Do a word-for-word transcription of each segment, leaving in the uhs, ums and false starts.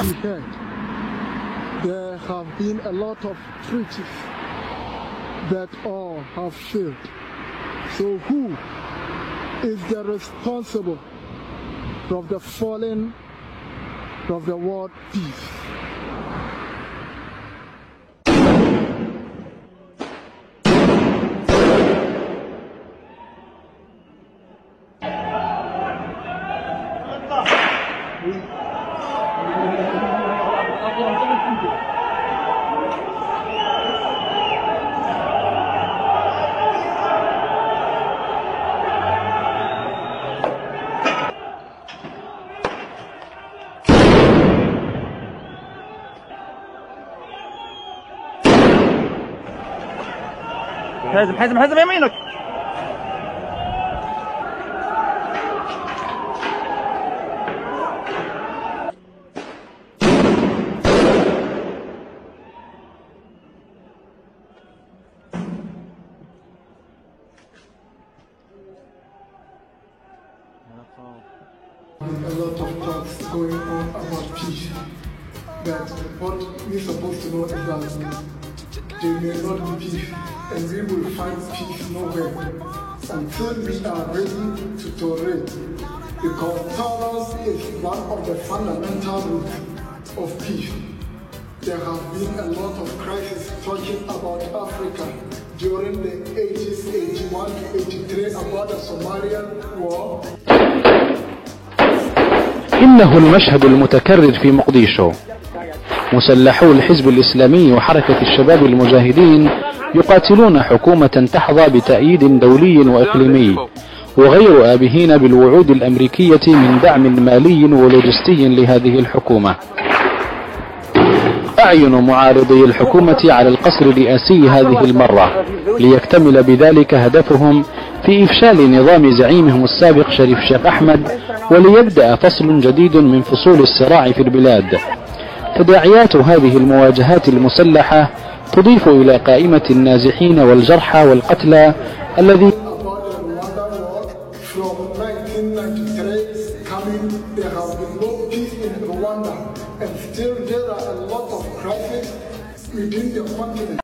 in hand. There have been a lot of treaties that all have failed. So who is the responsible of the falling of the world peace? حزم حزم حزم يمينك There's a lot of talks going on about peace, that what we're supposed to know is that there may not be peace, and we will find peace nowhere until we are ready to tolerate, because tolerance is one of the fundamental roots of peace. There have been a lot of crises talking about Africa during the ages eighty-one to eighty-three about the Somalian war. إنه المشهد المتكرر في مقديشو. مسلحو الحزب الإسلامي وحركة الشباب المجاهدين يقاتلون حكومة تحظى بتأييد دولي وإقليمي وغير آبهين بالوعود الأمريكية من دعم مالي ولوجستي لهذه الحكومة. أعين معارضي الحكومة على القصر الرئاسي هذه المرة ليكتمل بذلك هدفهم في إفشال نظام زعيمهم السابق شريف شيخ أحمد وليبدأ فصل جديد من فصول الصراع في البلاد. تداعيات هذه المواجهات المسلحة تضيف إلى قائمة النازحين والجرحى والقتلى الذي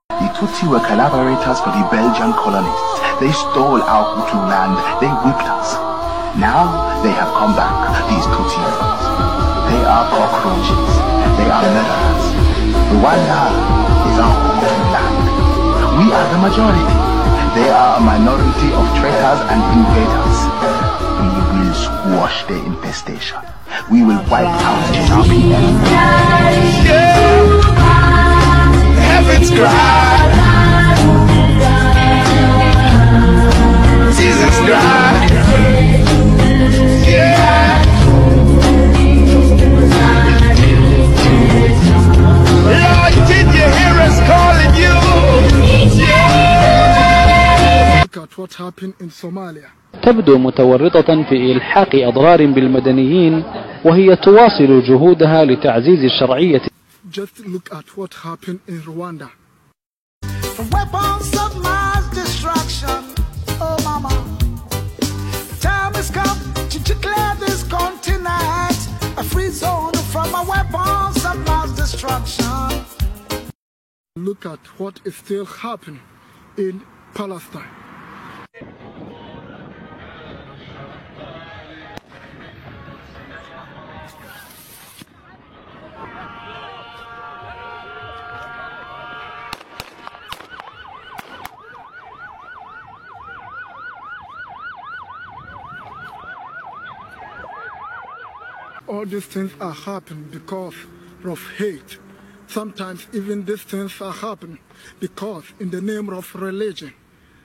The Tutsi were collaborators for the Belgian colonists. They stole our Hutu land. They whipped us. Now they have come back, these Tutsi. They are cockroaches. They are murderers. Rwanda is our own land. We are the majority. They are a minority of traitors and invaders. We will squash their infestation. We will wipe out G R P F. Heaven's cry. Jesus cry. Yeah. Lord, did you hear us calling you? Yeah. Look at what happened in Somalia. تبدو متورطة في إلحاق أضرار بالمدنيين وهي تواصل جهودها لتعزيز الشرعية. Just look at what happened in Rwanda. From weapons of mass destruction, oh mama. Time has come to declare this continent a free zone from a weapons of mass destruction. Look at what is still happening in Palestine. All these things are happening because of hate. Sometimes even these things are happening because in the name of religion.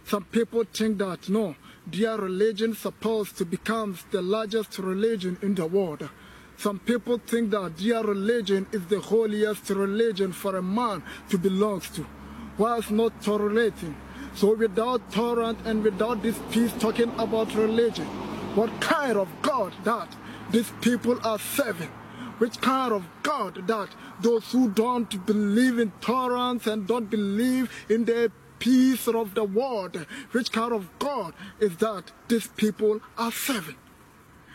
Some people think that no, their religion is supposed to become the largest religion in the world. Some people think that their religion is the holiest religion for a man to belong to, whilst not tolerating. So without tolerance and without this peace talking about religion, what kind of God that these people are serving? Which kind of God that those who don't believe in tolerance and don't believe in the peace of the world, which kind of God is that these people are serving?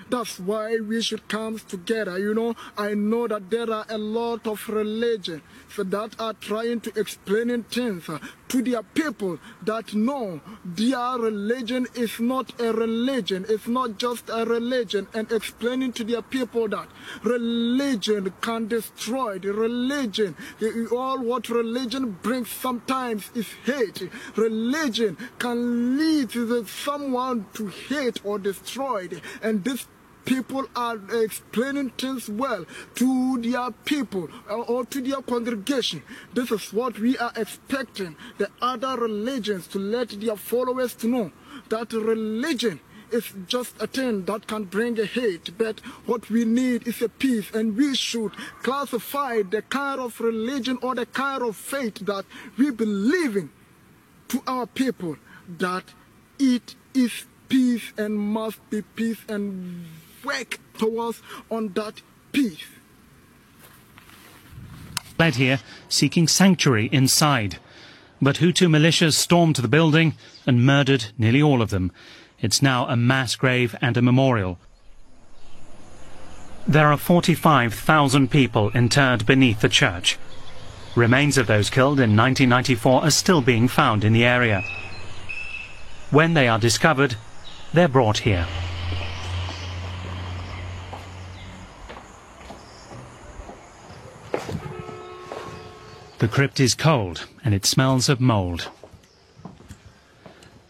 That's why we should come together. You know, I know that there are a lot of religions that are trying to explain things to their people that no, their religion is not a religion. It's not just a religion. And explaining to their people that religion can destroy the religion. All what religion brings sometimes is hate. Religion can lead someone to hate or destroy. And this people are explaining things well to their people or to their congregation. This is what we are expecting the other religions to let their followers to know, that religion is just a thing that can bring a hate, but what we need is a peace, and we should classify the kind of religion or the kind of faith that we believe in to our people, that it is peace and must be peace, and work towards on that peace. Fled here, seeking sanctuary inside. But Hutu militias stormed the building and murdered nearly all of them. It's now a mass grave and a memorial. There are forty-five thousand people interred beneath the church. Remains of those killed in nineteen ninety-four are still being found in the area. When they are discovered, they're brought here. The crypt is cold and it smells of mould.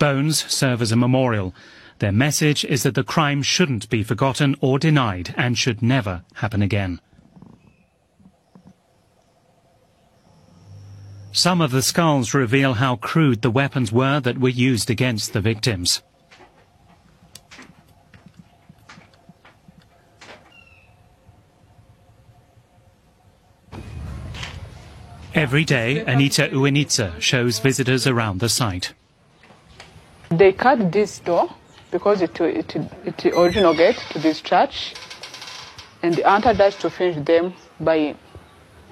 Bones serve as a memorial. Their message is that the crime shouldn't be forgotten or denied and should never happen again. Some of the skulls reveal how crude the weapons were that were used against the victims. Every day, Anita Uenitsa shows visitors around the site. They cut this door because it's it, it the original gate to this church, and they entered us to finish them by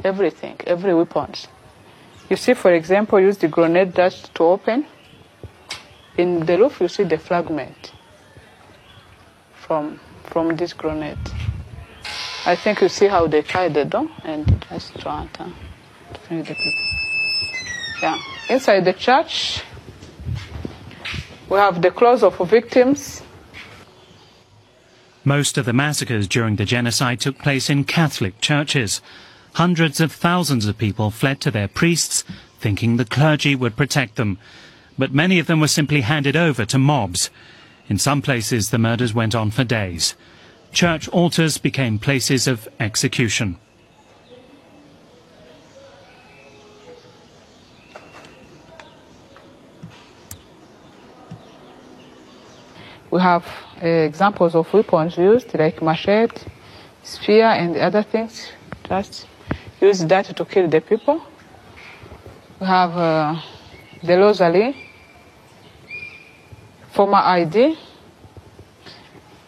everything, every weapons. You see, for example, use the grenade dust to open. In the roof, you see the fragment from from this grenade. I think you see how they tied the door and just to enter to finish the people. Yeah, inside the church. We have the clothes of victims. Most of the massacres during the genocide took place in Catholic churches. Hundreds of thousands of people fled to their priests, thinking the clergy would protect them. But many of them were simply handed over to mobs. In some places, the murders went on for days. Church altars became places of execution. We have uh, examples of weapons used, like machete, spear, and other things. Just use that to kill the people. We have uh, the rosary, former I D,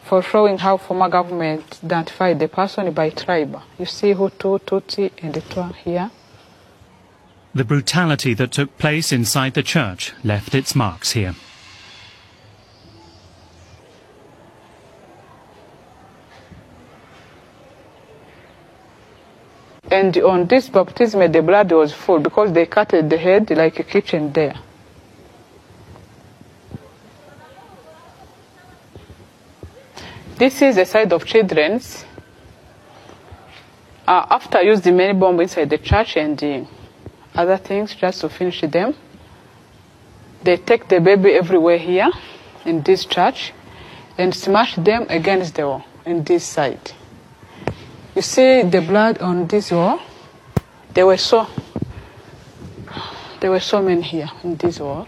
for showing how former government identified the person by tribe. You see Hutu, Tutsi, and the Twa here. The brutality that took place inside the church left its marks here. And on this baptism, the blood was full because they cut the head like a kitchen there. This is the side of children's. Uh, after I used the many bomb inside the church and the other things just to finish them, they take the baby everywhere here in this church and smash them against the wall in this side. You see the blood on this wall. There were so, there were so many here in this wall.